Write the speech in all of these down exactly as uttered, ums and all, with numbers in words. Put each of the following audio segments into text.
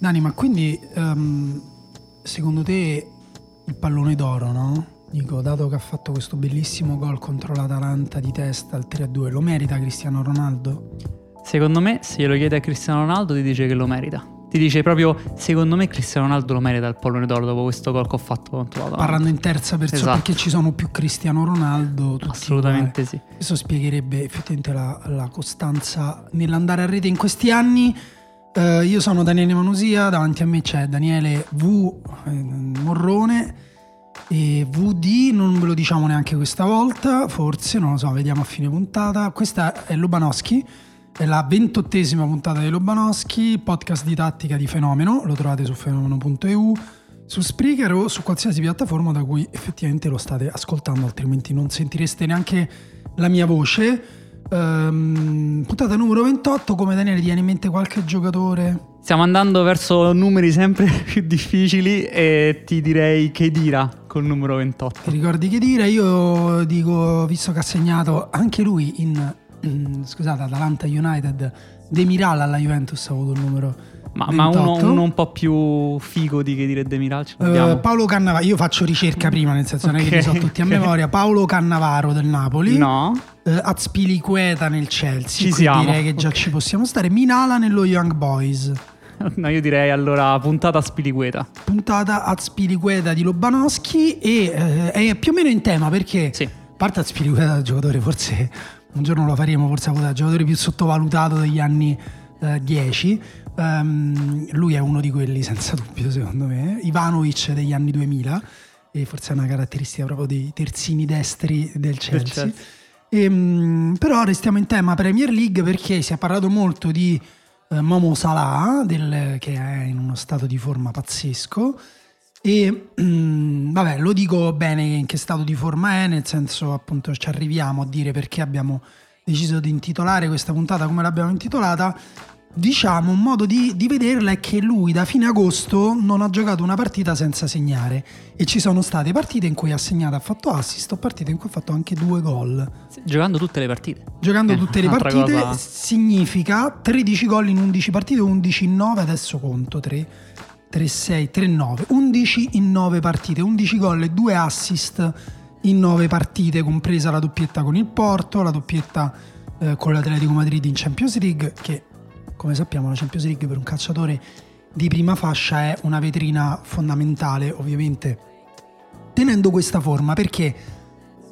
Dani, ma quindi um, secondo te il pallone d'oro, no? Dico, dato che ha fatto questo bellissimo gol contro l'Atalanta di testa al tre a due, lo merita Cristiano Ronaldo? Secondo me, se glielo chiede a Cristiano Ronaldo, ti dice che lo merita. Ti dice proprio, secondo me Cristiano Ronaldo lo merita il pallone d'oro dopo questo gol che ho fatto contro l'Atalanta. Parlando in terza persona, esatto, perché ci sono più Cristiano Ronaldo. Tutti assolutamente uguali. Sì. Questo spiegherebbe effettivamente la, la costanza nell'andare a rete in questi anni. Uh, io sono Daniele Manusia, davanti a me c'è Daniele V. Morrone e V D, non ve lo diciamo neanche questa volta, forse, non lo so, vediamo a fine puntata. Questa è Lubanowski. È la ventottesima puntata di Lubanowski, podcast di tattica di Fenomeno, lo trovate su fenomeno punto e u, su Spreaker o su qualsiasi piattaforma da cui effettivamente lo state ascoltando, altrimenti non sentireste neanche la mia voce. Um, puntata numero ventotto, come Daniele tiene in mente qualche giocatore? Stiamo andando verso numeri sempre più difficili e ti direi Kedira col numero ventotto. Ti ricordi Kedira? Io dico, visto che ha segnato anche lui in... scusate, Atalanta United, Demiral alla Juventus ha avuto il numero ma, ventotto. Ma uno, uno un po' più figo di che dire Demiral ce l'abbiamo. Uh, Paolo Cannavaro, io faccio ricerca prima, nel senso okay, non è che li so tutti okay. a memoria. Paolo Cannavaro del Napoli, no. uh, Azpilicueta nel Chelsea, ci siamo, direi che già okay. ci possiamo stare. Minala nello Young Boys. No, io direi allora puntata Azpilicueta. Puntata Azpilicueta di Lubanowski e uh, è più o meno in tema perché sì. parte Azpilicueta, giocatore forse... un giorno lo faremo, forse il giocatore più sottovalutato degli anni eh, dieci. Um, lui è uno di quelli, senza dubbio, secondo me. Ivanovic degli anni duemila, e forse è una caratteristica proprio dei terzini destri del Chelsea. Del Chelsea. E, um, però restiamo in tema Premier League perché si è parlato molto di eh, Momo Salah, del, che è in uno stato di forma pazzesco. E um, vabbè, lo dico bene in che stato di forma è, nel senso appunto ci arriviamo a dire perché abbiamo deciso di intitolare questa puntata come l'abbiamo intitolata. Diciamo, un modo di, di vederla è che lui da fine agosto non ha giocato una partita senza segnare e ci sono state partite in cui ha segnato, ha fatto assist, o partite in cui ha fatto anche due gol. Giocando tutte le partite. Giocando eh, tutte le partite cosa... significa tredici gol in undici partite, undici in nove, adesso conto tre tre sei tre nove, undici in nove partite, undici gol e due assist in nove partite, compresa la doppietta con il Porto, la doppietta eh, con l'Atletico Madrid in Champions League, che come sappiamo la Champions League per un calciatore di prima fascia è una vetrina fondamentale, ovviamente tenendo questa forma, perché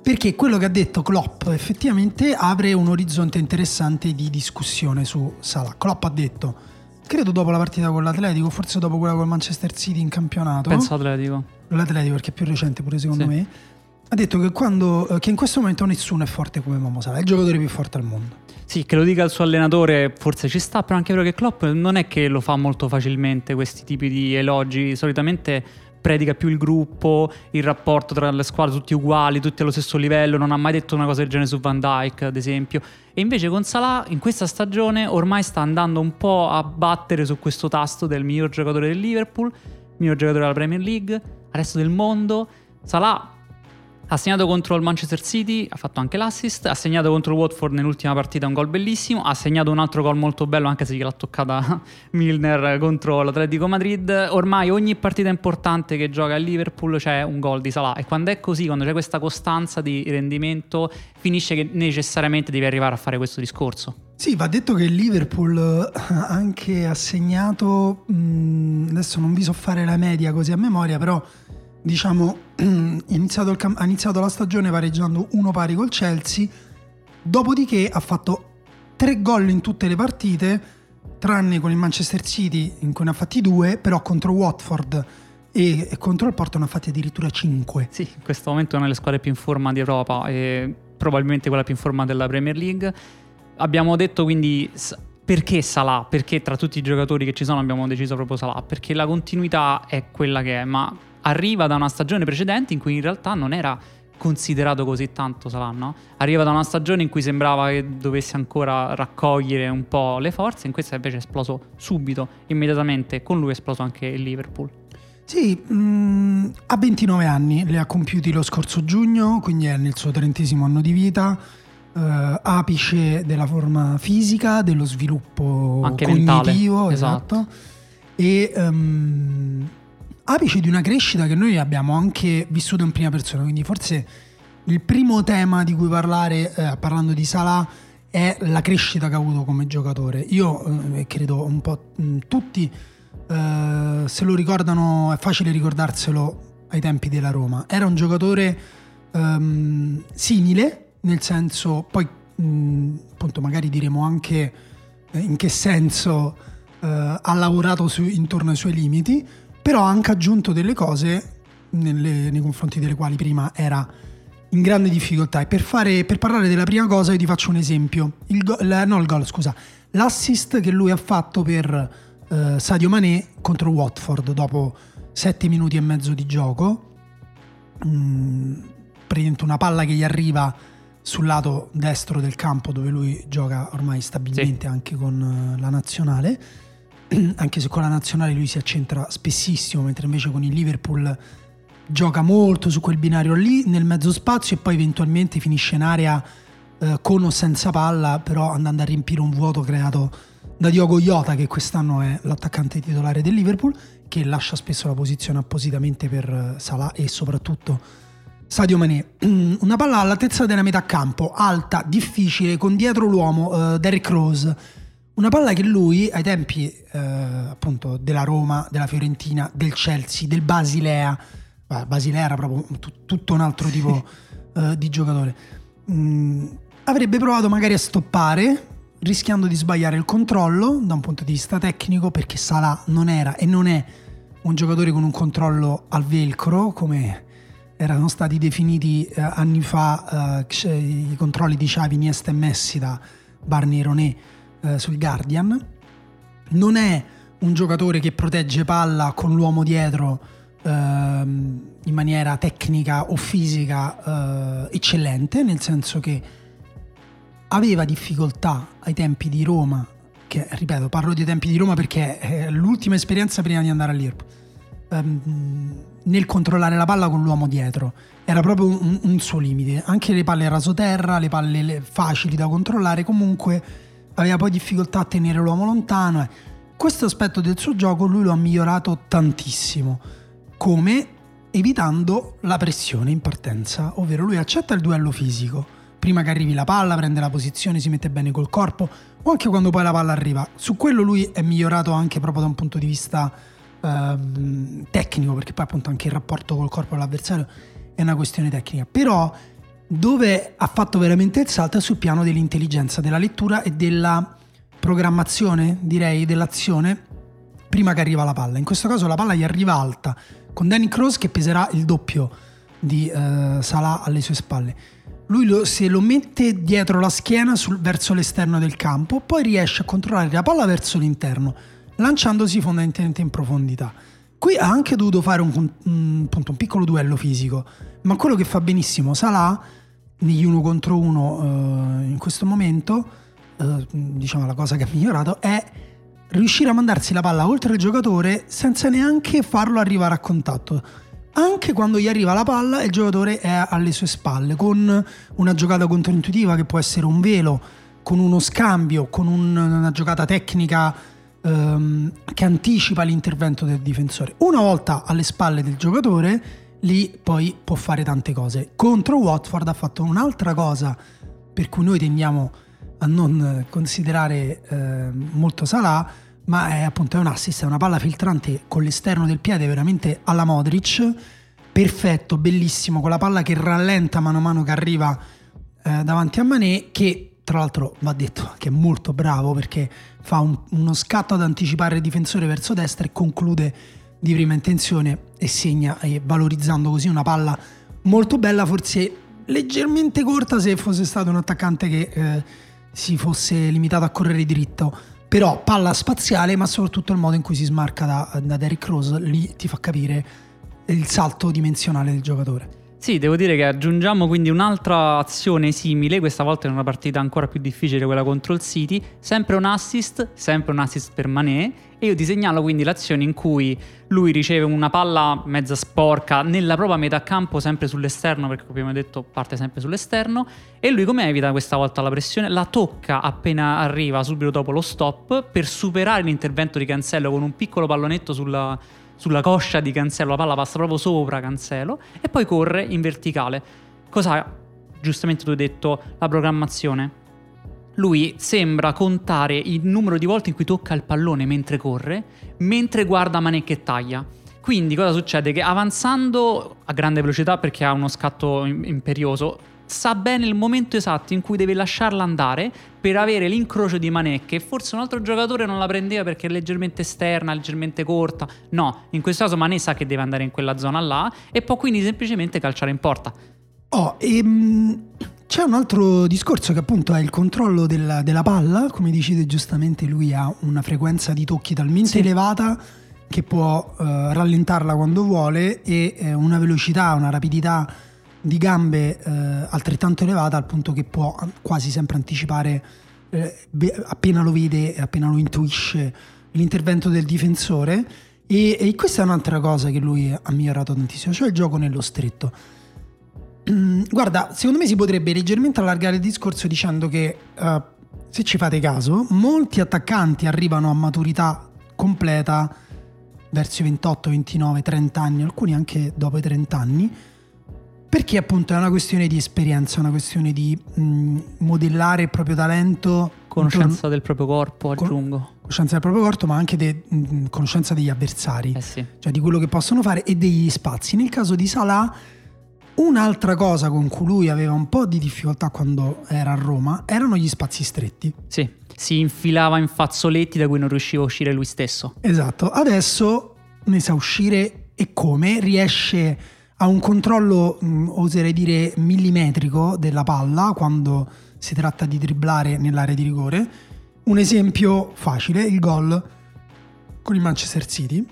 perché quello che ha detto Klopp effettivamente apre un orizzonte interessante di discussione su Salah. Klopp ha detto, credo dopo la partita con l'Atletico, forse dopo quella con Manchester City in campionato. Penso Atletico. L'Atletico perché è più recente pure secondo sì. me. Ha detto che, quando, che in questo momento nessuno è forte come Momo Salah, è il giocatore più forte al mondo. Sì, che lo dica il suo allenatore forse ci sta, però anche vero che Klopp non è che lo fa molto facilmente questi tipi di elogi, solitamente predica più il gruppo, il rapporto tra le squadre, tutti uguali, tutti allo stesso livello, non ha mai detto una cosa del genere su Van Dijk ad esempio. E invece con Salah in questa stagione ormai sta andando un po' a battere su questo tasto del miglior giocatore del Liverpool, miglior giocatore della Premier League, resto del mondo. Salah ha segnato contro il Manchester City, ha fatto anche l'assist, ha segnato contro il Watford nell'ultima partita un gol bellissimo, ha segnato un altro gol molto bello anche se gliel'ha toccata Milner contro l'Atletico Madrid. Ormai ogni partita importante che gioca il Liverpool c'è un gol di Salah e quando è così, quando c'è questa costanza di rendimento, finisce che necessariamente devi arrivare a fare questo discorso. Sì, va detto che il Liverpool anche ha segnato, mh, adesso non vi so fare la media così a memoria, però diciamo iniziato il camp- ha iniziato la stagione pareggiando uno pari col Chelsea, dopodiché ha fatto tre gol in tutte le partite tranne con il Manchester City in cui ne ha fatti due, però contro Watford e, e contro il Porto ne ha fatti addirittura cinque. Sì, in questo momento è una delle squadre più in forma di Europa e probabilmente quella più in forma della Premier League. Abbiamo detto quindi... perché Salah? Perché tra tutti i giocatori che ci sono abbiamo deciso proprio Salah? Perché la continuità è quella che è, ma arriva da una stagione precedente in cui in realtà non era considerato così tanto Salah, no? Arriva da una stagione in cui sembrava che dovesse ancora raccogliere un po' le forze, in questa invece è esploso subito, immediatamente, con lui è esploso anche il Liverpool. Sì, mh, ha ventinove anni, li ha compiuti lo scorso giugno, quindi è nel suo trentesimo anno di vita. Uh, apice della forma fisica, dello sviluppo anche cognitivo, mentale, esatto. esatto. e um, apice di una crescita che noi abbiamo anche vissuto in prima persona, quindi forse il primo tema di cui parlare eh, parlando di Salah è la crescita che ha avuto come giocatore. Io eh, credo un po' tutti eh, se lo ricordano, è facile ricordarselo ai tempi della Roma. Era un giocatore ehm, simile, nel senso, poi mh, appunto magari diremo anche eh, in che senso eh, ha lavorato su, intorno ai suoi limiti, però ha anche aggiunto delle cose nelle, nei confronti delle quali prima era in grande difficoltà. E per, fare, per parlare della prima cosa io ti faccio un esempio, il go- la, no il gol scusa, l'assist che lui ha fatto per eh, Sadio Mané contro Watford dopo sette minuti e mezzo di gioco, mm, praticamente una palla che gli arriva sul lato destro del campo dove lui gioca ormai stabilmente, sì, anche con la nazionale, anche se con la nazionale lui si accentra spessissimo, mentre invece con il Liverpool gioca molto su quel binario lì nel mezzo spazio e poi eventualmente finisce in area eh, con o senza palla, però andando a riempire un vuoto creato da Diogo Jota, che quest'anno è l'attaccante titolare del Liverpool, che lascia spesso la posizione appositamente per Salah e soprattutto Sadio Mané. Una palla all'altezza della metà campo, alta, difficile, con dietro l'uomo eh, Derrick Rose, una palla che lui ai tempi eh, appunto della Roma, della Fiorentina, del Chelsea, del Basilea, Basilea era proprio t- tutto un altro tipo uh, di giocatore, mm, avrebbe provato magari a stoppare rischiando di sbagliare il controllo da un punto di vista tecnico, perché Salah non era e non è un giocatore con un controllo al velcro come erano stati definiti uh, anni fa uh, i controlli di Xavi, Iniesta e Messi da Barney Roné uh, sul Guardian. Non è un giocatore che protegge palla con l'uomo dietro in maniera tecnica o fisica eh, eccellente, nel senso che aveva difficoltà ai tempi di Roma, che ripeto, parlo dei tempi di Roma perché è l'ultima esperienza prima di andare all'Liverpool, ehm, nel controllare la palla con l'uomo dietro era proprio un, un suo limite, anche le palle rasoterra, le palle facili da controllare, comunque aveva poi difficoltà a tenere l'uomo lontano. Questo aspetto del suo gioco lui lo ha migliorato tantissimo, come evitando la pressione in partenza, ovvero lui accetta il duello fisico prima che arrivi la palla, prende la posizione, si mette bene col corpo, o anche quando poi la palla arriva. Su quello lui è migliorato anche proprio da un punto di vista eh, tecnico, perché poi appunto anche il rapporto col corpo dell'avversario è una questione tecnica. Però dove ha fatto veramente il salto è sul piano dell'intelligenza, della lettura e della programmazione, direi, dell'azione prima che arriva la palla. In questo caso la palla gli arriva alta, con Danny Cross che peserà il doppio di eh, Salah alle sue spalle. Lui lo, se lo mette dietro la schiena sul, verso l'esterno del campo, poi riesce a controllare la palla verso l'interno, lanciandosi fondamentalmente in profondità. Qui ha anche dovuto fare un, un, un piccolo duello fisico, ma quello che fa benissimo Salah negli uno contro uno eh, in questo momento, eh, diciamo la cosa che ha migliorato, è riuscire a mandarsi la palla oltre il giocatore senza neanche farlo arrivare a contatto. Anche quando gli arriva la palla il giocatore è alle sue spalle, con una giocata controintuitiva che può essere un velo, con uno scambio, con un, una giocata tecnica ehm, che anticipa l'intervento del difensore. Una volta alle spalle del giocatore lì poi può fare tante cose. Contro Watford ha fatto un'altra cosa per cui noi tendiamo a non considerare eh, molto Salah, ma è appunto è un assist, è una palla filtrante con l'esterno del piede veramente alla Modric, perfetto, bellissimo, con la palla che rallenta mano a mano che arriva eh, davanti a Mané, che tra l'altro va detto che è molto bravo perché fa un, uno scatto ad anticipare il difensore verso destra e conclude di prima intenzione e segna, e valorizzando così una palla molto bella, forse leggermente corta se fosse stato un attaccante che eh, si fosse limitato a correre dritto, però palla spaziale, ma soprattutto il modo in cui si smarca da, da Derrick Rose lì ti fa capire il salto dimensionale del giocatore. Sì, devo dire che aggiungiamo quindi un'altra azione simile, questa volta in una partita ancora più difficile, quella contro il City, sempre un assist, sempre un assist per Mané, e io ti segnalo quindi l'azione in cui lui riceve una palla mezza sporca nella propria metà campo, sempre sull'esterno, perché come abbiamo detto parte sempre sull'esterno, e lui come evita questa volta la pressione? La tocca appena arriva subito dopo lo stop per superare l'intervento di Cancelo con un piccolo pallonetto sulla, sulla coscia di Cancelo, la palla passa proprio sopra Cancelo e poi corre in verticale. Cosa giustamente tu hai detto, la programmazione? Lui sembra contare il numero di volte in cui tocca il pallone mentre corre, mentre guarda Mané che taglia. Quindi cosa succede? Che avanzando a grande velocità, perché ha uno scatto imperioso, sa bene il momento esatto in cui deve lasciarla andare per avere l'incrocio di Mané, che forse un altro giocatore non la prendeva perché è leggermente esterna, leggermente corta. No, in questo caso Mané sa che deve andare in quella zona là e può quindi semplicemente calciare in porta. Oh, ehm... C'è un altro discorso che appunto è il controllo della, della palla, come dici giustamente lui ha una frequenza di tocchi talmente sì. elevata che può uh, rallentarla quando vuole e eh, una velocità, una rapidità di gambe eh, altrettanto elevata al punto che può quasi sempre anticipare eh, appena lo vede, appena lo intuisce l'intervento del difensore e, e questa è un'altra cosa che lui ha migliorato tantissimo, cioè il gioco nello stretto. Guarda, secondo me si potrebbe leggermente allargare il discorso dicendo che uh, se ci fate caso, molti attaccanti arrivano a maturità completa verso i ventotto, ventinove, trenta anni, alcuni anche dopo i trenta anni, perché appunto è una questione di esperienza, una questione di mh, modellare il proprio talento, conoscenza intorno, del proprio corpo, aggiungo con, conoscenza del proprio corpo, ma anche de, mh, conoscenza degli avversari, eh sì. cioè di quello che possono fare e degli spazi. Nel caso di Salah, un'altra cosa con cui lui aveva un po' di difficoltà quando era a Roma erano gli spazi stretti. Sì, si infilava in fazzoletti da cui non riusciva a uscire lui stesso. Esatto, adesso ne sa uscire e come, riesce a un controllo, oserei dire, millimetrico della palla quando si tratta di dribblare nell'area di rigore. Un esempio facile, il gol con il Manchester City.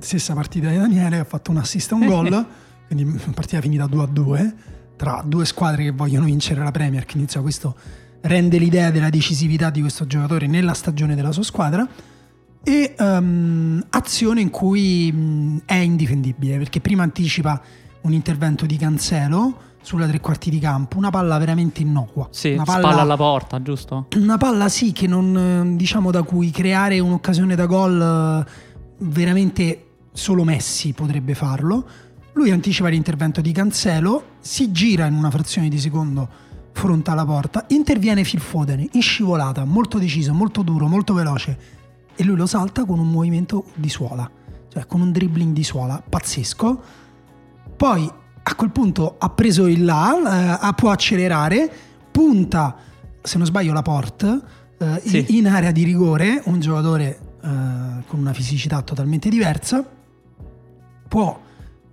Stessa partita di Daniele, ha fatto un assist a un gol. Quindi una partita finita due a due tra due squadre che vogliono vincere la Premier, che inizia, questo rende l'idea della decisività di questo giocatore nella stagione della sua squadra. E um, azione in cui um, è indifendibile, perché prima anticipa un intervento di Cancelo sulla tre quarti di campo, una palla veramente innocua, sì, una palla, spalla alla porta, giusto? Una palla sì che non, diciamo, da cui creare un'occasione da gol veramente solo Messi potrebbe farlo. Lui anticipa l'intervento di Cancelo, si gira in una frazione di secondo fronte alla porta, interviene Phil Foden in scivolata, molto deciso, molto duro, molto veloce, e lui lo salta con un movimento di suola, cioè con un dribbling di suola pazzesco. Poi a quel punto ha preso il là, eh, può accelerare, punta, se non sbaglio, la porta eh, sì. in, in area di rigore, un giocatore eh, con una fisicità totalmente diversa, può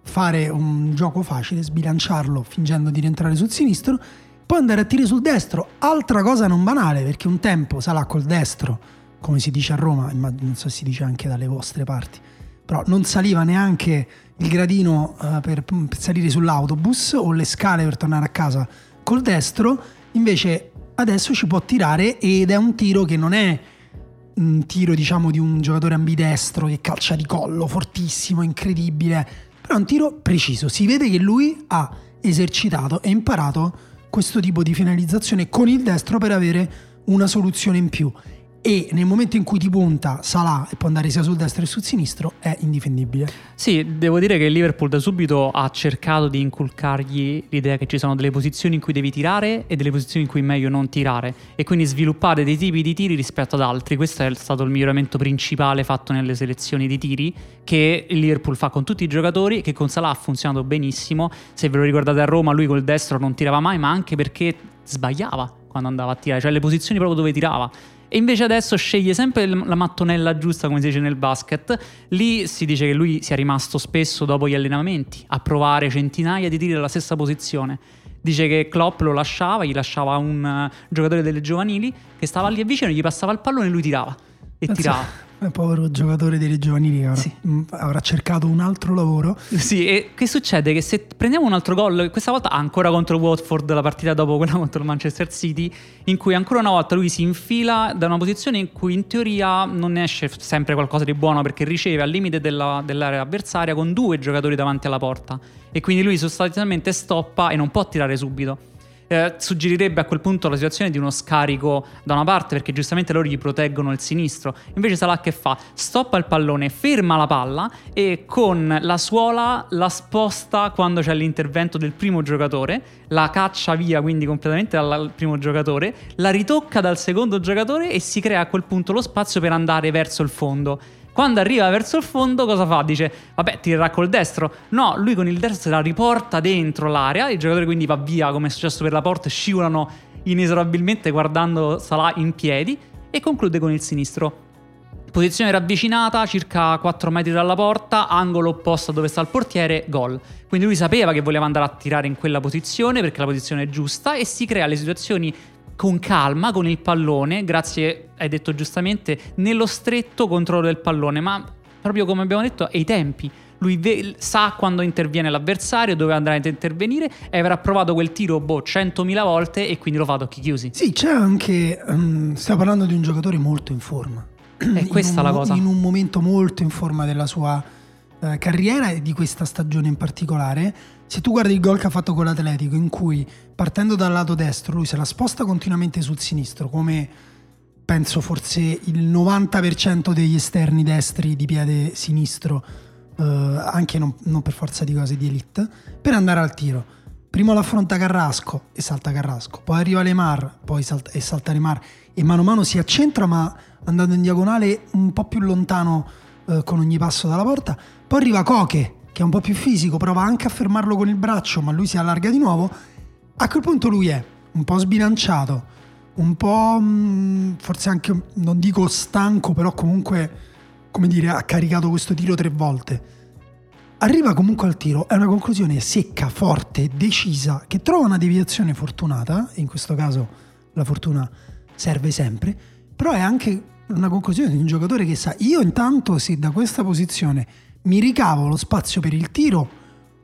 fare un gioco facile, sbilanciarlo fingendo di rientrare sul sinistro, poi andare a tirare sul destro, altra cosa non banale, perché un tempo Salah col destro, come si dice a Roma, ma non so se si dice anche dalle vostre parti, però non saliva neanche il gradino uh, per, per salire sull'autobus o le scale per tornare a casa col destro, invece adesso ci può tirare ed è un tiro che non è un tiro, diciamo, di un giocatore ambidestro che calcia di collo, fortissimo, incredibile, però è un tiro preciso, si vede che lui ha esercitato e imparato questo tipo di finalizzazione con il destro per avere una soluzione in più, e nel momento in cui ti punta Salah e può andare sia sul destro che sul sinistro è indifendibile. Sì, devo dire che il Liverpool da subito ha cercato di inculcargli l'idea che ci sono delle posizioni in cui devi tirare e delle posizioni in cui è meglio non tirare, e quindi sviluppare dei tipi di tiri rispetto ad altri. Questo è stato il miglioramento principale fatto nelle selezioni di tiri che il Liverpool fa con tutti i giocatori, che con Salah ha funzionato benissimo. Se ve lo ricordate, a Roma lui col destro non tirava mai, ma anche perché sbagliava quando andava a tirare, cioè le posizioni proprio dove tirava. E invece adesso sceglie sempre la mattonella giusta, come si dice nel basket. Lì si dice che lui sia rimasto spesso dopo gli allenamenti a provare centinaia di tiri dalla stessa posizione. Dice che Klopp lo lasciava, gli lasciava un uh, giocatore delle giovanili che stava lì vicino, gli passava il pallone e lui tirava. e tirato. Un povero giocatore delle giovanili avrà, sì. avrà cercato un altro lavoro. Sì, e che succede? Che se prendiamo un altro gol, questa volta ancora contro Watford, la partita dopo quella contro il Manchester City, in cui ancora una volta lui si infila da una posizione in cui in teoria non ne esce sempre qualcosa di buono, perché riceve al limite della, dell'area avversaria con due giocatori davanti alla porta, e quindi lui sostanzialmente stoppa e non può tirare subito. Eh, suggerirebbe a quel punto la situazione di uno scarico da una parte, perché giustamente loro gli proteggono il sinistro. Invece Salah che fa? Stoppa il pallone, ferma la palla e con la suola la sposta quando c'è l'intervento del primo giocatore, la caccia via quindi completamente dal primo giocatore, la ritocca dal secondo giocatore e si crea a quel punto lo spazio per andare verso il fondo. Quando arriva verso il fondo cosa fa? Dice vabbè, tirerà col destro. No, lui con il destro la riporta dentro l'area, il giocatore quindi va via, come è successo per la porta, scivolano inesorabilmente guardando Salah in piedi, e conclude con il sinistro. Posizione ravvicinata, circa quattro metri dalla porta, angolo opposto a dove sta il portiere, gol. Quindi lui sapeva che voleva andare a tirare in quella posizione, perché la posizione è giusta, e si crea le situazioni con calma, con il pallone, grazie, hai detto giustamente, nello stretto controllo del pallone, ma proprio come abbiamo detto, ai tempi. Lui ve- sa quando interviene l'avversario, dove andrà ad intervenire, e avrà provato quel tiro boh centomila volte e quindi lo fa ad occhi chiusi. Sì, c'è anche, um, stiamo parlando di un giocatore molto in forma. È questa un, la cosa. In un momento molto in forma della sua uh, carriera e di questa stagione in particolare. Se tu guardi il gol che ha fatto con l'Atletico, in cui partendo dal lato destro lui se la sposta continuamente sul sinistro, come penso forse il novanta per cento degli esterni destri di piede sinistro, eh, anche non, non per forza di cose di elite, per andare al tiro. Prima l'affronta Carrasco e salta Carrasco, poi arriva Lemar poi salta, e salta Lemar, e mano a mano si accentra, ma andando in diagonale un po' più lontano eh, con ogni passo dalla porta. Poi arriva Koke, che è un po' più fisico, prova anche a fermarlo con il braccio, ma lui si allarga di nuovo. A quel punto lui è un po' sbilanciato, un po' mh, forse anche, non dico stanco, però comunque, come dire, ha caricato questo tiro tre volte. Arriva comunque al tiro, è una conclusione secca, forte, decisa, che trova una deviazione fortunata, e in questo caso la fortuna serve sempre, però è anche una conclusione di un giocatore che sa, io intanto se da questa posizione mi ricavo lo spazio per il tiro,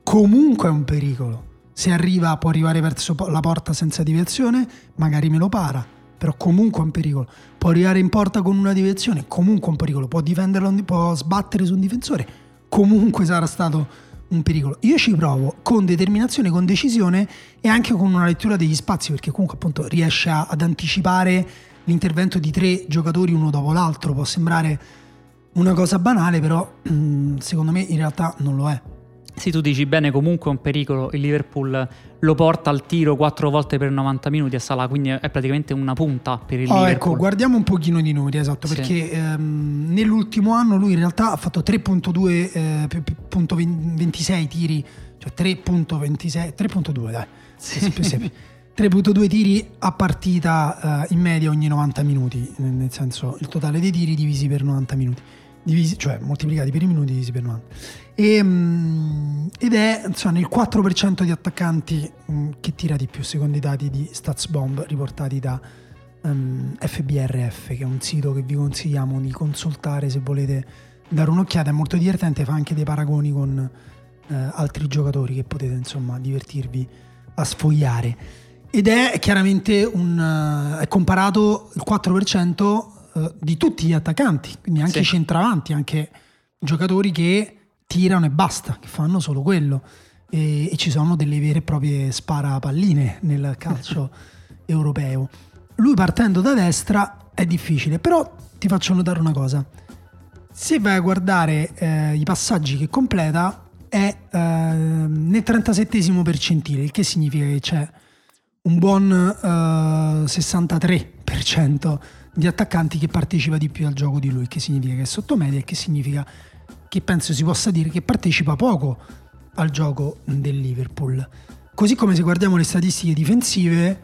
comunque è un pericolo. Se arriva, può arrivare verso la porta senza deviazione, magari me lo para, però comunque è un pericolo. Può arrivare in porta con una deviazione, comunque è un pericolo. Può difenderlo, può sbattere su un difensore, comunque sarà stato un pericolo. Io ci provo con determinazione, con decisione e anche con una lettura degli spazi, perché comunque appunto riesce a, ad anticipare l'intervento di tre giocatori uno dopo l'altro. Può sembrare una cosa banale, però secondo me in realtà non lo è. Sì, tu dici bene, comunque è un pericolo. Il Liverpool lo porta al tiro quattro volte per novanta minuti a Salah, quindi è praticamente una punta per il oh, Liverpool. Ecco, guardiamo un pochino di numeri, esatto, sì. Perché ehm, nell'ultimo anno lui in realtà ha fatto tre virgola due, ventisei tiri, cioè tre virgola ventisei, tre virgola due dai, sì. Più semplice. tre virgola due tiri a partita uh, in media ogni novanta minuti, nel senso il totale dei tiri divisi per novanta minuti, divisi, cioè moltiplicati per i minuti divisi per novanta, e, mh, ed è insomma il quattro per cento di attaccanti mh, che tira di più, secondo i dati di Statsbomb riportati da um, F B R F, che è un sito che vi consigliamo di consultare se volete dare un'occhiata, è molto divertente, fa anche dei paragoni con uh, altri giocatori che potete insomma divertirvi a sfogliare. Ed è chiaramente un è comparato il quattro per cento di tutti gli attaccanti, quindi anche i sì. centravanti, anche giocatori che tirano e basta, che fanno solo quello. E, e ci sono delle vere e proprie sparapalline nel calcio europeo. Lui partendo da destra è difficile, però ti faccio notare una cosa. Se vai a guardare eh, i passaggi che completa, è eh, nel trentasettesimo percentile, il che significa che c'è un buon uh, sessantatré per cento di attaccanti che partecipa di più al gioco di lui, che significa che è sotto media e che significa che penso si possa dire che partecipa poco al gioco del Liverpool. Così come se guardiamo le statistiche difensive,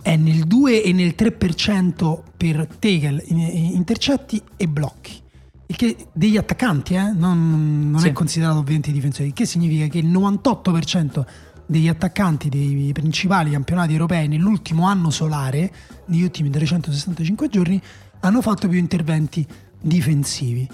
è nel due e nel tre per cento per tackle, intercetti e blocchi, il che degli attaccanti eh, non, non sì. è considerato ovviamente difensore, il che significa che il novantotto per cento degli attaccanti dei principali campionati europei nell'ultimo anno solare, negli ultimi trecentosessantacinque giorni, hanno fatto più interventi difensivi.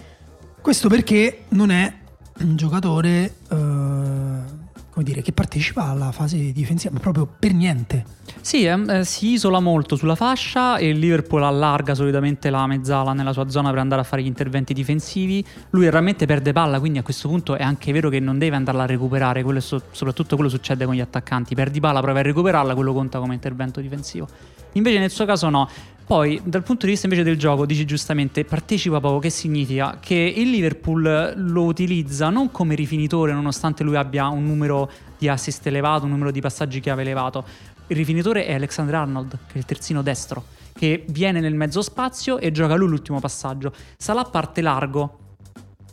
Questo perché non è un giocatore eh, come dire, che partecipa alla fase difensiva, ma proprio per niente. Sì, eh, si isola molto sulla fascia e il Liverpool allarga solitamente la mezzala nella sua zona per andare a fare gli interventi difensivi. Lui raramente perde palla, quindi a questo punto è anche vero che non deve andarla a recuperare, quello so- soprattutto quello succede con gli attaccanti. Perdi palla, provi a recuperarla, quello conta come intervento difensivo. Invece nel suo caso no. Poi dal punto di vista invece del gioco, dici giustamente, partecipa poco, che significa che il Liverpool lo utilizza non come rifinitore, nonostante lui abbia un numero di assist elevato, un numero di passaggi chiave elevato. Il rifinitore è Alexander Arnold, che è il terzino destro, che viene nel mezzo spazio e gioca lui l'ultimo passaggio. Salah parte largo,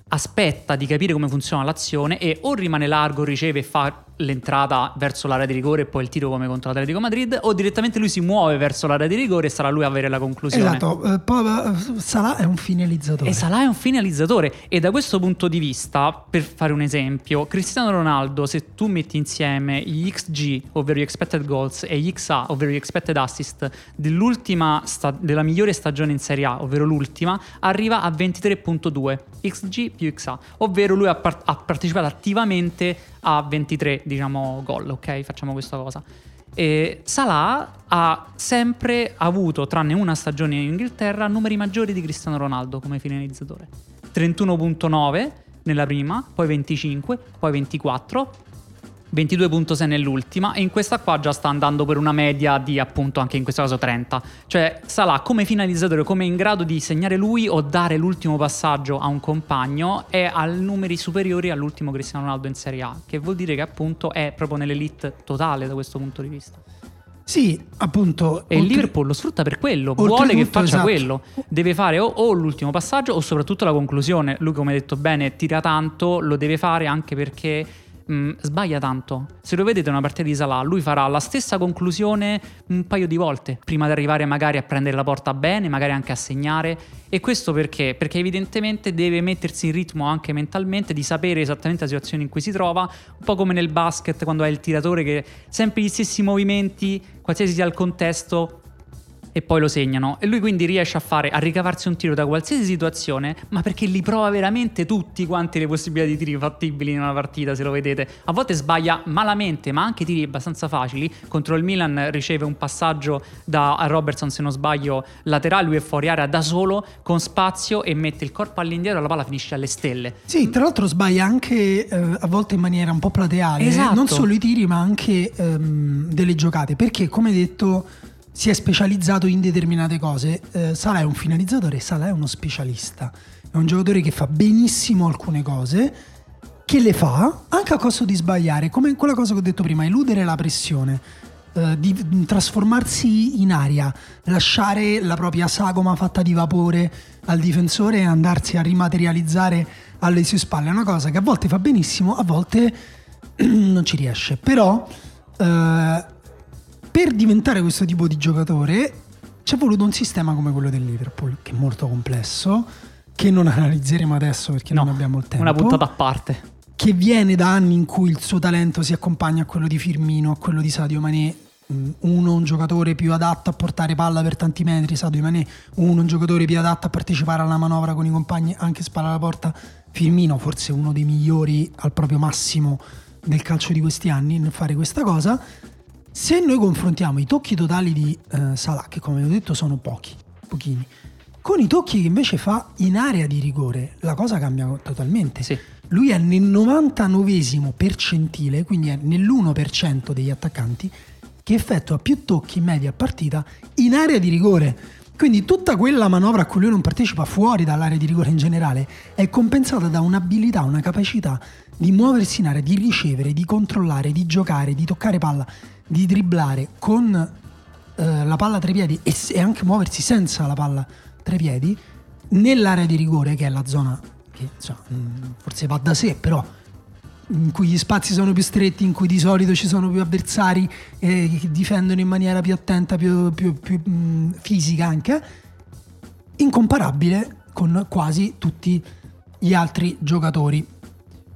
aspetta di capire come funziona l'azione e o rimane largo, riceve e fa l'entrata verso l'area di rigore e poi il tiro come contro l'Atletico Madrid, o direttamente lui si muove verso l'area di rigore e sarà lui a avere la conclusione. Esatto, eh, poi Salah è un finalizzatore. E Salah è un finalizzatore e da questo punto di vista, per fare un esempio, Cristiano Ronaldo, se tu metti insieme gli X G, ovvero gli expected goals, e gli X A, ovvero gli expected assist dell'ultima sta- della migliore stagione in Serie A, ovvero l'ultima, arriva a ventitré virgola due X G più X A, ovvero lui ha, par- ha partecipato attivamente a ventitré, diciamo, gol, ok? Facciamo questa cosa. E Salah ha sempre avuto, tranne una stagione in Inghilterra, numeri maggiori di Cristiano Ronaldo come finalizzatore. trentuno virgola nove nella prima, poi venticinque, poi ventiquattro, ventidue virgola sei nell'ultima, e in questa qua già sta andando per una media di, appunto, anche in questo caso trenta. Cioè Salah come finalizzatore, come in grado di segnare lui o dare l'ultimo passaggio a un compagno, è a numeri superiori all'ultimo Cristiano Ronaldo in Serie A, che vuol dire che appunto è proprio nell'elite totale da questo punto di vista. Sì, appunto. E il Liverpool lo sfrutta per quello, vuole che faccia, esatto, quello. Deve fare o, o l'ultimo passaggio o soprattutto la conclusione. Lui, come detto bene, tira tanto, lo deve fare anche perché Mm, sbaglia tanto. Se lo vedete una partita di Salah, lui farà la stessa conclusione un paio di volte prima di arrivare magari a prendere la porta bene, magari anche a segnare. E questo perché? Perché evidentemente deve mettersi in ritmo anche mentalmente, di sapere esattamente la situazione in cui si trova, un po' come nel basket quando hai il tiratore che sempre gli stessi movimenti, qualsiasi sia il contesto, e poi lo segnano. E lui quindi riesce a fare, a ricavarsi un tiro da qualsiasi situazione, ma perché li prova veramente tutti quanti le possibilità di tiri fattibili in una partita, se lo vedete. A volte sbaglia malamente, ma anche tiri abbastanza facili. Contro il Milan riceve un passaggio da Robertson, se non sbaglio, laterale, lui è fuori area da solo, con spazio, e mette il corpo all'indietro e la palla finisce alle stelle. Sì, tra l'altro sbaglia anche eh, a volte in maniera un po' plateale, esatto, non solo i tiri ma anche ehm, delle giocate, perché come detto si è specializzato in determinate cose. eh, Salah è un finalizzatore, Salah è uno specialista, è un giocatore che fa benissimo alcune cose, che le fa anche a costo di sbagliare, come quella cosa che ho detto prima, eludere la pressione, eh, di trasformarsi in aria, lasciare la propria sagoma fatta di vapore al difensore e andarsi a rimaterializzare alle sue spalle. È una cosa che a volte fa benissimo, a volte non ci riesce, però eh, per diventare questo tipo di giocatore ci è voluto un sistema come quello del Liverpool, che è molto complesso, che non analizzeremo adesso perché no, non abbiamo il tempo. Una puntata a parte. Che viene da anni in cui il suo talento si accompagna a quello di Firmino, a quello di Sadio Mané. Uno un giocatore più adatto a portare palla per tanti metri, Sadio Mané. Uno un giocatore più adatto a partecipare alla manovra con i compagni, anche spalla alla porta, Firmino, forse uno dei migliori al proprio massimo del calcio di questi anni nel fare questa cosa. Se noi confrontiamo i tocchi totali di eh, Salah, che come vi ho detto sono pochi, pochini, con i tocchi che invece fa in area di rigore, la cosa cambia totalmente. Sì. Lui è nel novantanovesimo percentile, quindi è nell'uno per cento degli attaccanti che effettua più tocchi in media partita in area di rigore. Quindi tutta quella manovra a cui lui non partecipa fuori dall'area di rigore in generale è compensata da un'abilità, una capacità di muoversi in area, di ricevere, di controllare, di giocare, di toccare palla, di dribblare con eh, la palla tra i piedi e, e anche muoversi senza la palla tra i piedi nell'area di rigore, che è la zona che, insomma, forse va da sé, però in cui gli spazi sono più stretti, in cui di solito ci sono più avversari eh, che difendono in maniera più attenta, più, più, più mh, fisica anche, incomparabile con quasi tutti gli altri giocatori.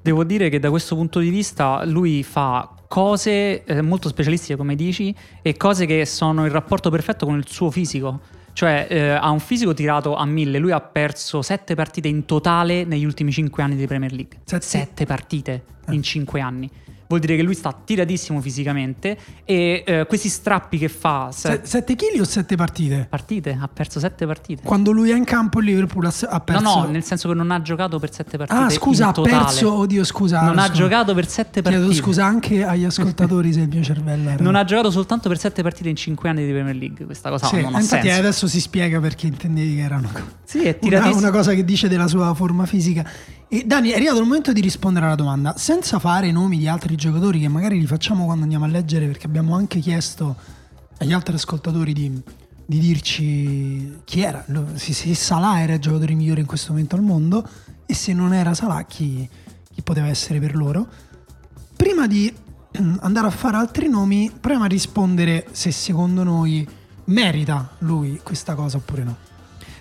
Devo dire che da questo punto di vista lui fa cose eh, molto specialistiche, come dici, e cose che sono in rapporto perfetto con il suo fisico. Cioè eh, ha un fisico tirato a mille. Lui ha perso sette partite in totale negli ultimi cinque anni di Premier League. Sette, sette partite eh. in cinque anni. Vuol dire che lui sta tiratissimo fisicamente. E eh, questi strappi che fa set... sette chili o sette partite? Partite, ha perso sette partite. Quando lui è in campo il Liverpool ha perso. No, no, nel senso che non ha giocato per sette partite. Ah, scusa, ha perso, oddio, scusa. Non scusa. ha giocato per sette partite. Chiedo scusa anche agli ascoltatori se il mio cervello era... Non ha giocato soltanto per sette partite in cinque anni di Premier League. Questa cosa sì, non ha infatti senso. Adesso si spiega perché intendevi che erano sì, è una, una cosa che dice della sua forma fisica. E Dani, è arrivato il momento di rispondere alla domanda, senza fare i nomi di altri giocatori che magari li facciamo quando andiamo a leggere, perché abbiamo anche chiesto agli altri ascoltatori di, di dirci chi era, se, se Salah era il giocatore migliore in questo momento al mondo e se non era Salah chi, chi poteva essere per loro. Prima di andare a fare altri nomi, proviamo a rispondere se secondo noi merita lui questa cosa oppure no.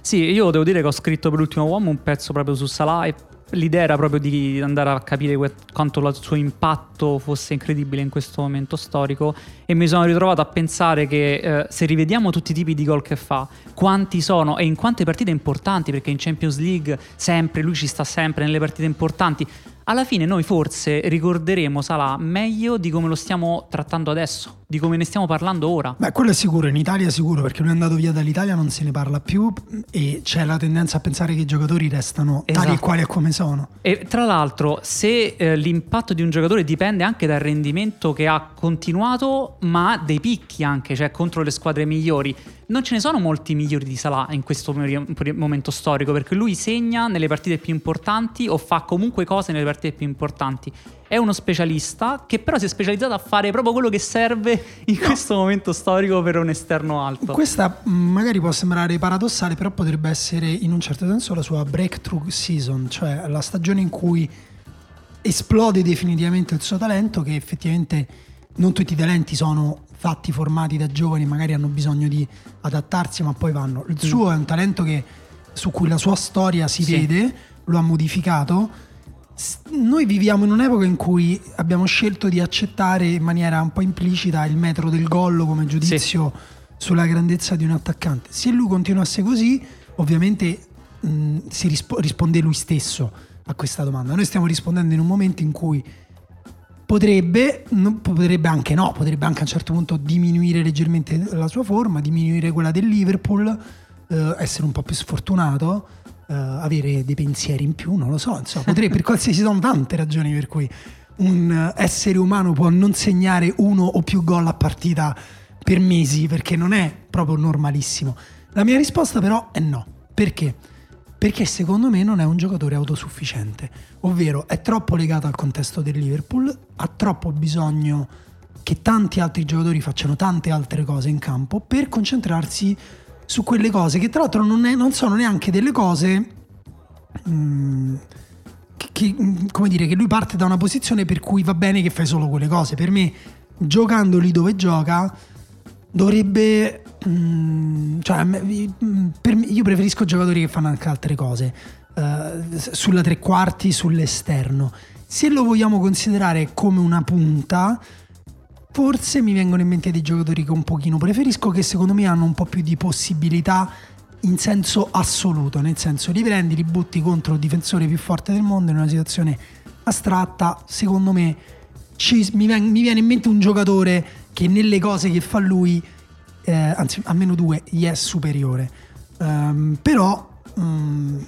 Sì, io devo dire che ho scritto per l'ultimo uomo un pezzo proprio su Salah e l'idea era proprio di andare a capire quanto il suo impatto fosse incredibile in questo momento storico e mi sono ritrovato a pensare che eh, se rivediamo tutti i tipi di gol che fa, quanti sono e in quante partite importanti, perché in Champions League sempre lui ci sta sempre nelle partite importanti, alla fine noi forse ricorderemo Salah meglio di come lo stiamo trattando adesso, di come ne stiamo parlando ora. Beh, quello è sicuro, in Italia è sicuro, perché lui è andato via dall'Italia, non se ne parla più e c'è la tendenza a pensare che i giocatori restano esatto. tali e quali e come sono. E tra l'altro, se eh, l'impatto di un giocatore dipende anche dal rendimento che ha continuato, ma ha dei picchi anche, cioè contro le squadre migliori. Non ce ne sono molti migliori di Salah in questo momento storico, perché lui segna nelle partite più importanti o fa comunque cose nelle partite più importanti. È uno specialista che però si è specializzato a fare proprio quello che serve in questo momento storico per un esterno alto. Questa magari può sembrare paradossale, però potrebbe essere in un certo senso la sua breakthrough season, cioè la stagione in cui esplode definitivamente il suo talento, che effettivamente non tutti i talenti sono fatti, formati da giovani, magari hanno bisogno di adattarsi, ma poi vanno. Il suo è un talento che, su cui la sua storia si sì. vede, lo ha modificato. Noi viviamo in un'epoca in cui abbiamo scelto di accettare in maniera un po' implicita il metro del gol come giudizio sì. sulla grandezza di un attaccante. Se lui continuasse così, ovviamente mh, si rispo- risponde lui stesso a questa domanda. Noi stiamo rispondendo in un momento in cui Potrebbe, potrebbe anche no, potrebbe anche a un certo punto diminuire leggermente la sua forma, diminuire quella del Liverpool, eh, essere un po' più sfortunato, eh, avere dei pensieri in più, non lo so, insomma, potrebbe, per qualsiasi, sono tante ragioni per cui un essere umano può non segnare uno o più gol a partita per mesi, perché non è proprio normalissimo. La mia risposta però è no. Perché? Perché secondo me non è un giocatore autosufficiente, ovvero è troppo legato al contesto del Liverpool, ha troppo bisogno che tanti altri giocatori facciano tante altre cose in campo per concentrarsi su quelle cose che tra l'altro non, è, non sono neanche delle cose um, che, che, come dire, che lui parte da una posizione per cui va bene che fai solo quelle cose. Per me, giocando lì dove gioca, dovrebbe... Mm, cioè, per me, io preferisco giocatori che fanno anche altre cose, uh, sulla tre quarti, sull'esterno. Se lo vogliamo considerare come una punta, forse mi vengono in mente dei giocatori che un pochino preferisco, che secondo me hanno un po' più di possibilità in senso assoluto, nel senso li prendi, li butti contro il difensore più forte del mondo in una situazione astratta. Secondo me ci, mi, veng- mi viene in mente un giocatore che nelle cose che fa lui, Eh, anzi almeno due, gli è superiore. Um, però um,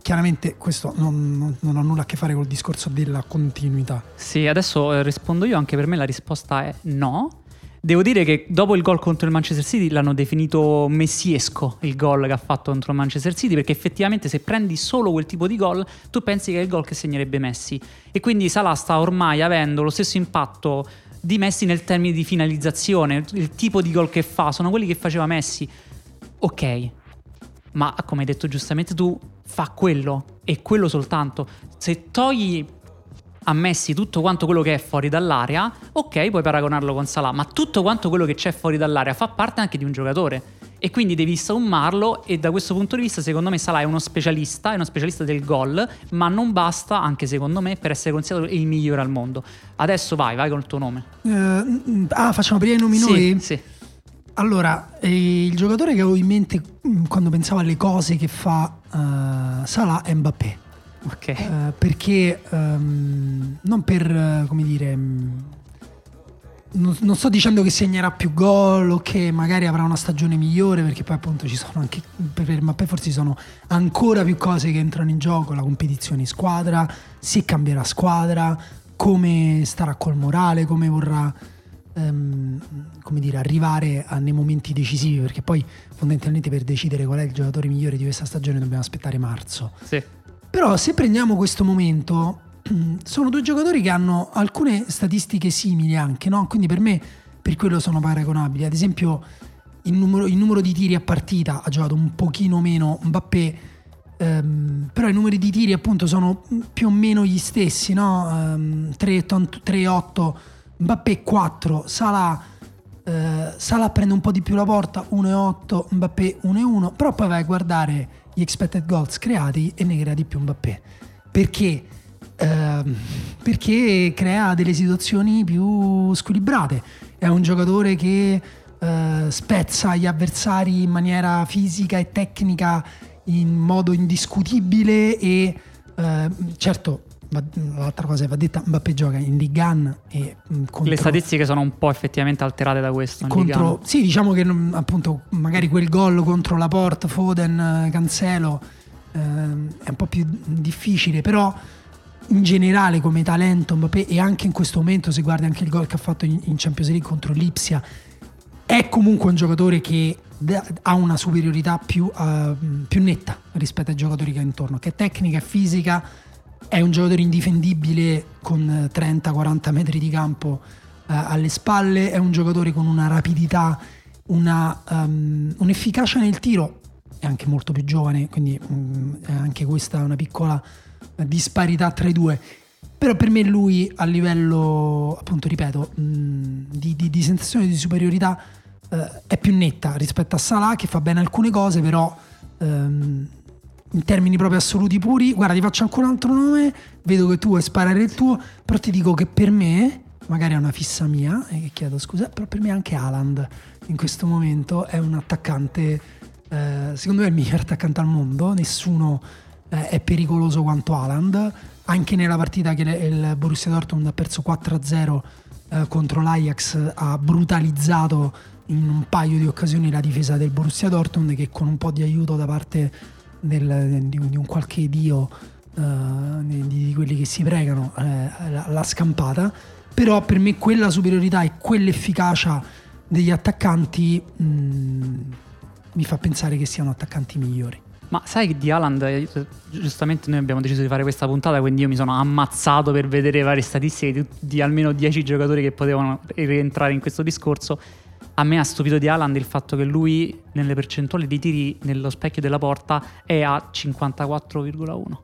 chiaramente questo non, non, non ha nulla a che fare col discorso della continuità. Sì, adesso eh, rispondo io, anche per me la risposta è no. Devo dire che dopo il gol contro il Manchester City l'hanno definito messiesco il gol che ha fatto contro il Manchester City, perché effettivamente se prendi solo quel tipo di gol tu pensi che è il gol che segnerebbe Messi, e quindi Salah sta ormai avendo lo stesso impatto di Messi nel termine di finalizzazione. Il tipo di gol che fa sono quelli che faceva Messi. Ok, ma come hai detto giustamente tu, fa quello e quello soltanto. Se togli a Messi tutto quanto quello che è fuori dall'area, ok, puoi paragonarlo con Salah, ma tutto quanto quello che c'è fuori dall'area fa parte anche di un giocatore e quindi devi sommarlo. E da questo punto di vista secondo me Salah è uno specialista, è uno specialista del gol, ma non basta, anche secondo me, per essere considerato il migliore al mondo. Adesso vai, vai con il tuo nome. Uh, ah, facciamo prima i nomi sì, noi? Sì. Allora, eh, il giocatore che avevo in mente quando pensavo alle cose che fa uh, Salah è Mbappé. Ok. Uh, perché um, non per, come dire, non, non sto dicendo che segnerà più gol o che magari avrà una stagione migliore, perché poi appunto ci sono anche, per Mbappé forse ci sono ancora più cose che entrano in gioco, la competizione in squadra, se cambierà squadra, come starà col morale, come vorrà Um, come dire, arrivare a, nei momenti decisivi, perché poi fondamentalmente per decidere qual è il giocatore migliore di questa stagione dobbiamo aspettare marzo. Sì. Però se prendiamo questo momento, sono due giocatori che hanno alcune statistiche simili anche, no? Quindi per me, per quello sono paragonabili. Ad esempio il numero, il numero di tiri a partita ha giocato un pochino meno Mbappé, um, però i numeri di tiri appunto sono più o meno gli stessi, no? um, tre virgola otto Mbappé quattro, Salah, eh, Salah prende un po' di più la porta, uno virgola otto, Mbappé uno virgola uno, però poi vai a guardare gli expected goals creati e ne crea di più Mbappé, perché eh, perché crea delle situazioni più squilibrate, è un giocatore che eh, spezza gli avversari in maniera fisica e tecnica in modo indiscutibile e eh, certo l'altra cosa che va detta, Mbappé gioca in Ligue uno e contro, le statistiche sono un po' effettivamente alterate da questo contro, sì, diciamo che appunto magari quel gol contro Laporte, Foden, Cancelo eh, è un po' più difficile, però in generale come talento Mbappé, e anche in questo momento se guardi anche il gol che ha fatto in, in Champions League contro l'Ipsia, è comunque un giocatore che da, ha una superiorità più, uh, più netta rispetto ai giocatori che ha intorno, che è tecnica e fisica. È un giocatore indifendibile con trenta quaranta metri di campo eh, alle spalle, è un giocatore con una rapidità, una, um, un'efficacia nel tiro, è anche molto più giovane, quindi um, è anche questa una piccola disparità tra i due. Però per me lui a livello, appunto ripeto, mh, di, di, di sensazione di superiorità eh, è più netta rispetto a Salah, che fa bene alcune cose, però... Um, in termini proprio assoluti puri, guarda, ti faccio ancora un altro nome, vedo che tu vuoi sparare il tuo, però ti dico che per me, magari è una fissa mia, e chiedo scusa, però per me anche Haaland in questo momento è un attaccante, eh, secondo me è il miglior attaccante al mondo, nessuno eh, è pericoloso quanto Haaland, anche nella partita che il Borussia Dortmund ha perso quattro a zero eh, contro l'Ajax, ha brutalizzato in un paio di occasioni la difesa del Borussia Dortmund, che con un po' di aiuto da parte Del, di, di un qualche dio uh, di, di quelli che si pregano eh, l'ha scampata. Però per me quella superiorità e quell'efficacia degli attaccanti mh, mi fa pensare che siano attaccanti migliori. Ma sai che di Haaland, giustamente noi abbiamo deciso di fare questa puntata, quindi io mi sono ammazzato per vedere varie statistiche di, di almeno dieci giocatori che potevano rientrare in questo discorso. A me ha stupito di Haaland il fatto che lui nelle percentuali di tiri nello specchio della porta è a cinquantaquattro virgola uno,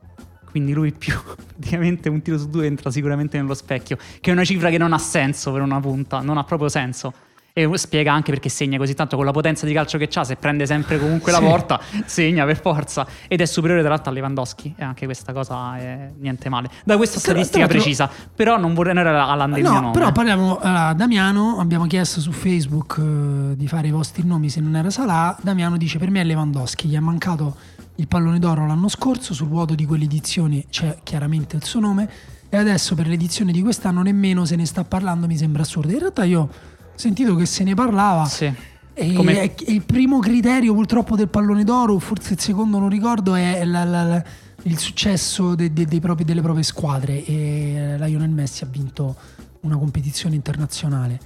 quindi lui più praticamente un tiro su due entra sicuramente nello specchio, che è una cifra che non ha senso per una punta, non ha proprio senso, e spiega anche perché segna così tanto con la potenza di calcio che c'ha, se prende sempre comunque sì, la porta segna per forza, ed è superiore tra l'altro a Lewandowski, e anche questa cosa è niente male da questa sì, statistica però, precisa però non vorrei andare alla no, però parliamo allora, Damiano, abbiamo chiesto su Facebook uh, di fare i vostri nomi se non era Salah. Damiano dice per me è Lewandowski, gli è mancato il pallone d'oro l'anno scorso, sul vuoto di quell'edizione c'è chiaramente il suo nome, e adesso per l'edizione di quest'anno nemmeno se ne sta parlando, mi sembra assurdo. In realtà io sentito che se ne parlava, sì. E come... il primo criterio purtroppo del pallone d'oro, forse il secondo non ricordo, è la, la, la, il successo de, de, de propri, delle proprie squadre, e Lionel Messi ha vinto una competizione internazionale.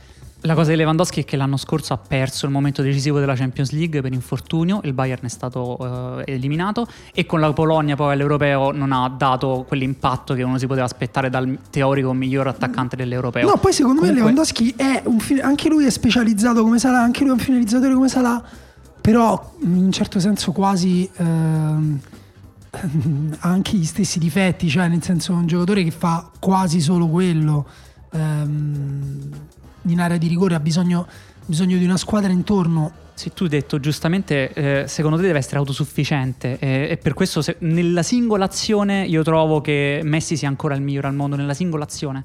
La cosa di Lewandowski è che l'anno scorso ha perso il momento decisivo della Champions League per infortunio, il Bayern è stato eh, eliminato, e con la Polonia poi all'Europeo non ha dato quell'impatto che uno si poteva aspettare dal teorico miglior attaccante dell'Europeo. No, poi secondo Comunque... me Lewandowski è un fi- anche lui è specializzato come Salah, anche lui è un finalizzatore come Salah, però in un certo senso quasi ha ehm, anche gli stessi difetti, cioè nel senso è un giocatore che fa quasi solo quello, ehm, in area di rigore ha bisogno, bisogno di una squadra intorno. Sì, tu hai detto giustamente, eh, secondo te deve essere autosufficiente, eh, e per questo se, nella singola azione io trovo che Messi sia ancora il migliore al mondo, nella singola azione.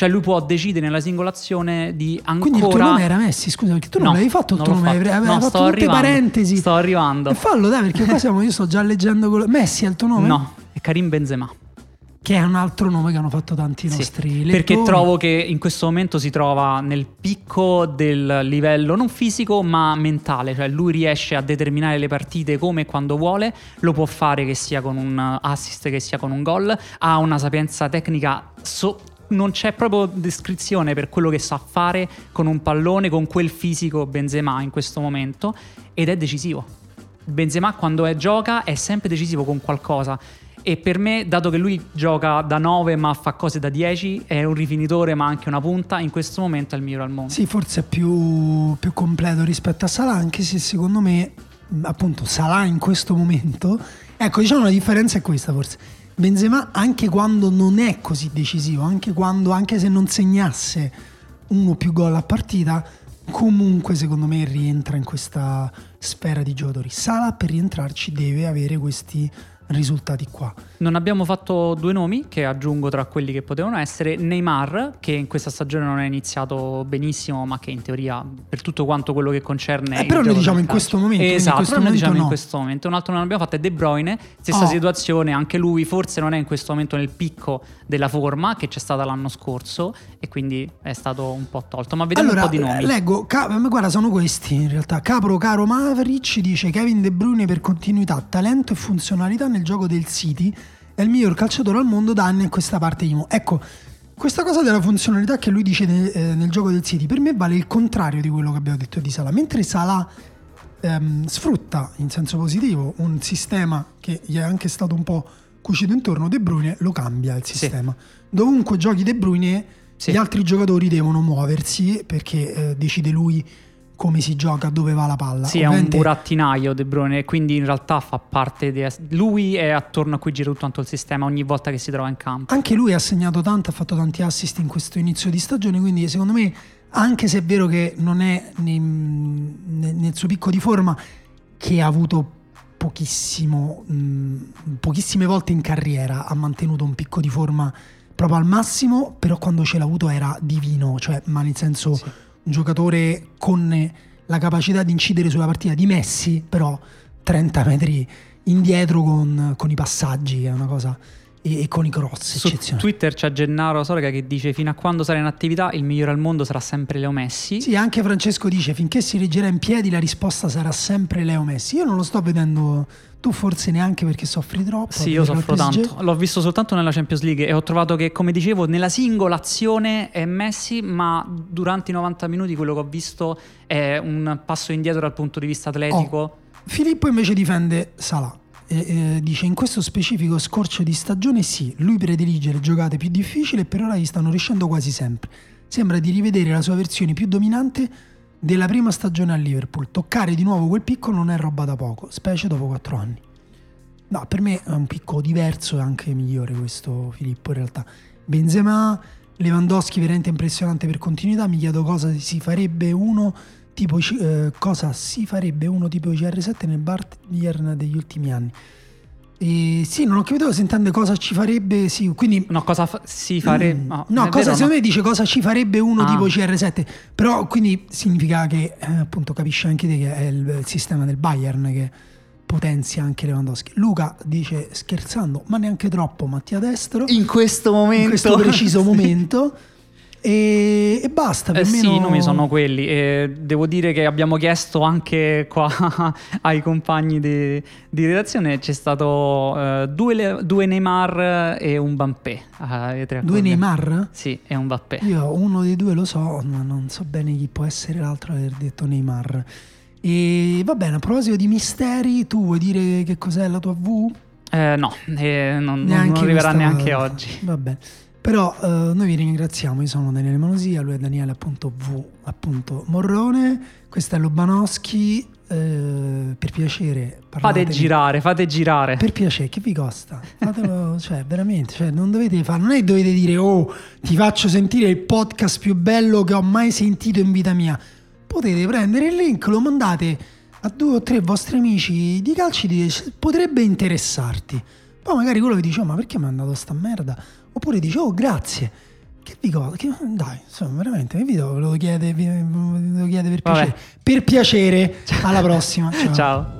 Cioè lui può decidere nella singola azione di ancora... Quindi il tuo nome era Messi, scusa, perché tu non no, l'avevi fatto il tuo nome, fatto. Avevi no, fatto tutte arrivando, parentesi. Sto arrivando. E fallo dai, perché qua siamo, io sto già leggendo... Quello. Messi è il tuo nome? No, è Karim Benzema. Che è un altro nome che hanno fatto tanti nostri sì, lettori. Perché trovo che in questo momento si trova nel picco del livello non fisico ma mentale. Cioè lui riesce a determinare le partite come e quando vuole. Lo può fare che sia con un assist, che sia con un gol. Ha una sapienza tecnica so- non c'è proprio descrizione per quello che sa fare con un pallone, con quel fisico Benzema in questo momento, ed è decisivo. Benzema quando è, gioca è sempre decisivo con qualcosa, e per me, dato che lui gioca da nove ma fa cose da dieci, è un rifinitore ma anche una punta, in questo momento è il migliore al mondo. Sì, forse è più, più completo rispetto a Salah, anche se secondo me appunto Salah in questo momento, ecco, diciamo la differenza è questa forse. Benzema, anche quando non è così decisivo, anche quando, anche se non segnasse uno o più gol a partita, comunque secondo me rientra in questa sfera di giocatori. Salah per rientrarci deve avere questi risultati qua. Non abbiamo fatto due nomi che aggiungo tra quelli che potevano essere: Neymar, che in questa stagione non è iniziato benissimo, ma che in teoria per tutto quanto quello che concerne eh, però noi diciamo in questo momento, esatto, in questo però momento diciamo no. in questo momento. Un altro non abbiamo fatto è De Bruyne, stessa oh. situazione, anche lui forse non è in questo momento nel picco della forma che c'è stata l'anno scorso e quindi è stato un po' tolto, ma vediamo allora, un po' di nomi. Leggo, ca- ma guarda, sono questi in realtà. Capro Caro Maverick dice: Kevin De Bruyne per continuità, talento e funzionalità nel gioco del City, è il miglior calciatore al mondo da anni a questa parte. Imo. Ecco, questa cosa della funzionalità che lui dice nel, eh, nel gioco del City, per me vale il contrario di quello che abbiamo detto di Salah. Mentre Salah ehm, sfrutta in senso positivo un sistema che gli è anche stato un po' cucito intorno, De Bruyne lo cambia il sistema. Sì. Dovunque giochi De Bruyne, sì, gli altri giocatori devono muoversi perché eh, decide lui come si gioca, dove va la palla. Sì, ovviamente... è un burattinaio De Bruyne, quindi in realtà fa parte di... Lui è attorno a cui gira tutto tanto il sistema ogni volta che si trova in campo. Anche lui ha segnato tanto, ha fatto tanti assist in questo inizio di stagione, quindi secondo me, anche se è vero che non è nel, nel suo picco di forma, che ha avuto pochissimo, mh, pochissime volte in carriera, ha mantenuto un picco di forma proprio al massimo, però quando ce l'ha avuto era divino, cioè, ma nel senso... Sì. Un giocatore con la capacità di incidere sulla partita. Di Messi però trenta metri indietro con, con i passaggi, è una cosa, e, e con i cross. Su Twitter c'è Gennaro Sorga che dice: fino a quando sarà in attività il migliore al mondo sarà sempre Leo Messi. Sì, anche Francesco dice: finché si reggerà in piedi la risposta sarà sempre Leo Messi. Io non lo sto vedendo, tu forse neanche, perché soffri troppo. Sì, io soffro tanto, l'ho visto soltanto nella Champions League e ho trovato che, come dicevo, nella singola azione è Messi, ma durante i novanta minuti quello che ho visto è un passo indietro dal punto di vista atletico. Oh. Filippo invece difende Salah e, e dice: in questo specifico scorcio di stagione sì, lui predilige le giocate più difficili e per ora gli stanno riuscendo quasi sempre. Sembra di rivedere la sua versione più dominante della prima stagione a Liverpool. Toccare di nuovo quel picco non è roba da poco, specie dopo quattro anni. No, per me è un picco diverso e anche migliore questo, Filippo, in realtà. Benzema, Lewandowski veramente impressionante per continuità. Mi chiedo cosa si farebbe uno tipo eh, cosa si farebbe uno tipo C R sette nel Bayern degli ultimi anni. E sì, non ho capito se intende cosa ci farebbe. Sì, quindi no, cosa fa- si farebbe. No, no cosa vero, secondo no? me dice cosa ci farebbe uno ah. tipo C R sette. Però quindi significa che eh, appunto capisci anche te che è il, il sistema del Bayern che potenzia anche Lewandowski. Luca dice: scherzando, ma neanche troppo, Mattia Destro. In questo momento, in questo preciso momento. E, e basta, per eh, me sì, no... i nomi sono quelli. E devo dire che abbiamo chiesto anche qua ai compagni di, di redazione. C'è stato uh, due, due Neymar e un Mbappé. Uh, due Neymar? Sì, e un Mbappé. Io uno dei due lo so, ma non so bene chi può essere l'altro aver detto Neymar. E va bene, a proposito di misteri, tu vuoi dire che cos'è la tua vu? Eh, no, eh, non, non arriverà neanche volta. Oggi. Va bene. Però eh, noi vi ringraziamo, io sono Daniele Manusia, lui è Daniele appunto V. appunto Morrone, questo è Lubanowski, eh, per piacere parlatemi. Fate girare, fate girare. Per piacere, che vi costa? Fatelo, cioè veramente, cioè, non dovete fare, non è che dovete dire: oh, ti faccio sentire il podcast più bello che ho mai sentito in vita mia. Potete prendere il link, lo mandate a due o tre vostri amici di calcio, dite: potrebbe interessarti. Poi magari quello vi dice: oh, ma perché mi ha mandato sta merda? Oppure dice: oh, grazie. Che vi godo? Che... Dai, insomma, veramente vi do, lo chiede, lo chiede per piacere. Vabbè. Per piacere, ciao. Alla prossima. Ciao. Ciao.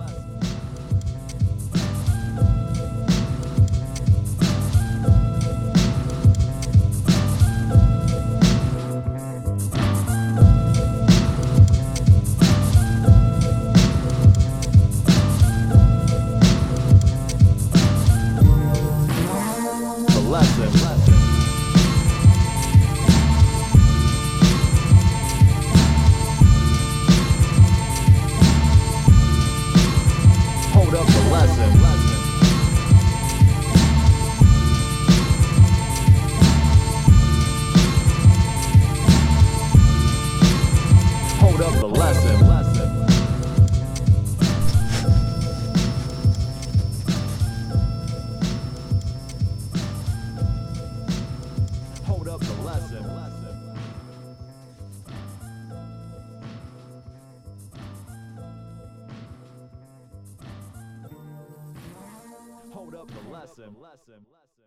Hold up the lesson.